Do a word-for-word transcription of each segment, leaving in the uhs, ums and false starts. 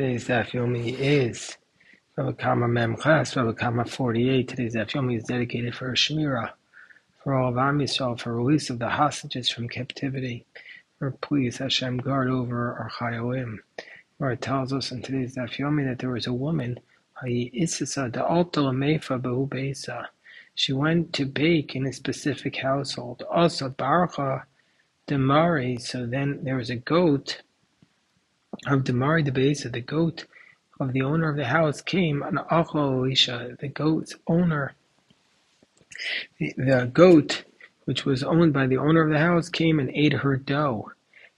Today's daf Yomi is Bava Kamma Mem Ches, Bava Kamma forty-eight. Today's daf Yomi is dedicated for Shmira, for all of Am Yisrael, for release of the hostages from captivity. Lord, please, Hashem, guard over our Chayalim. Gemara tells us in today's daf Yomi that there was a woman, she went to bake in a specific household. Also, Barucha Demari. So then there was a goat of Demari, the base of the goat of the owner of the house came, an Achol Elisha, the goat's owner, the, the goat which was owned by the owner of the house came and ate her dough,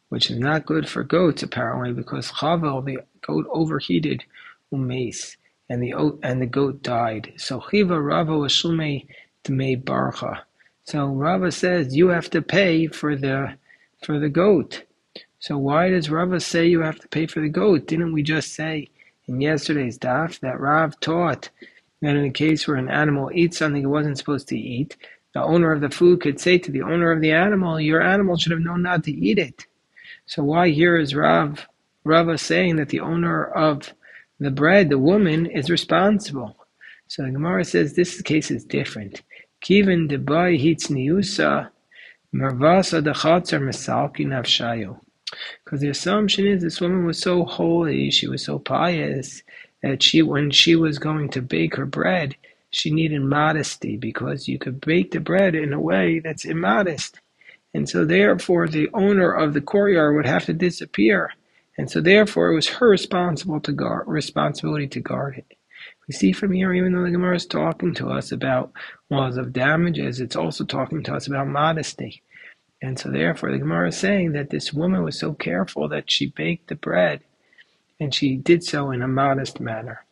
which is not good for goats apparently, because Chavah, the goat, overheated umeis, and the oat, and the goat died. So Chiva Rava Shumei Tmei Barcha. So Rava says you have to pay for the for the goat. So why does Rava say you have to pay for the goat? Didn't we just say in yesterday's daf that Rav taught that in a case where an animal eats something it wasn't supposed to eat, the owner of the food could say to the owner of the animal, your animal should have known not to eat it. So why here is Rav, Rava saying that the owner of the bread, the woman, is responsible? So the Gemara says this case is different. Kivin debai hitzniyusa mervasa dechatzer mesalki nafshayo. Because the assumption is this woman was so holy, she was so pious, that she, when she was going to bake her bread, she needed modesty, because you could bake the bread in a way that's immodest. And so therefore the owner of the courtyard would have to disappear. And so therefore it was her responsible to guard, responsibility to guard it. We see from here, even though the Gemara is talking to us about laws of damages, it's also talking to us about modesty. And so therefore the Gemara is saying that this woman was so careful that she baked the bread, and she did so in a modest manner.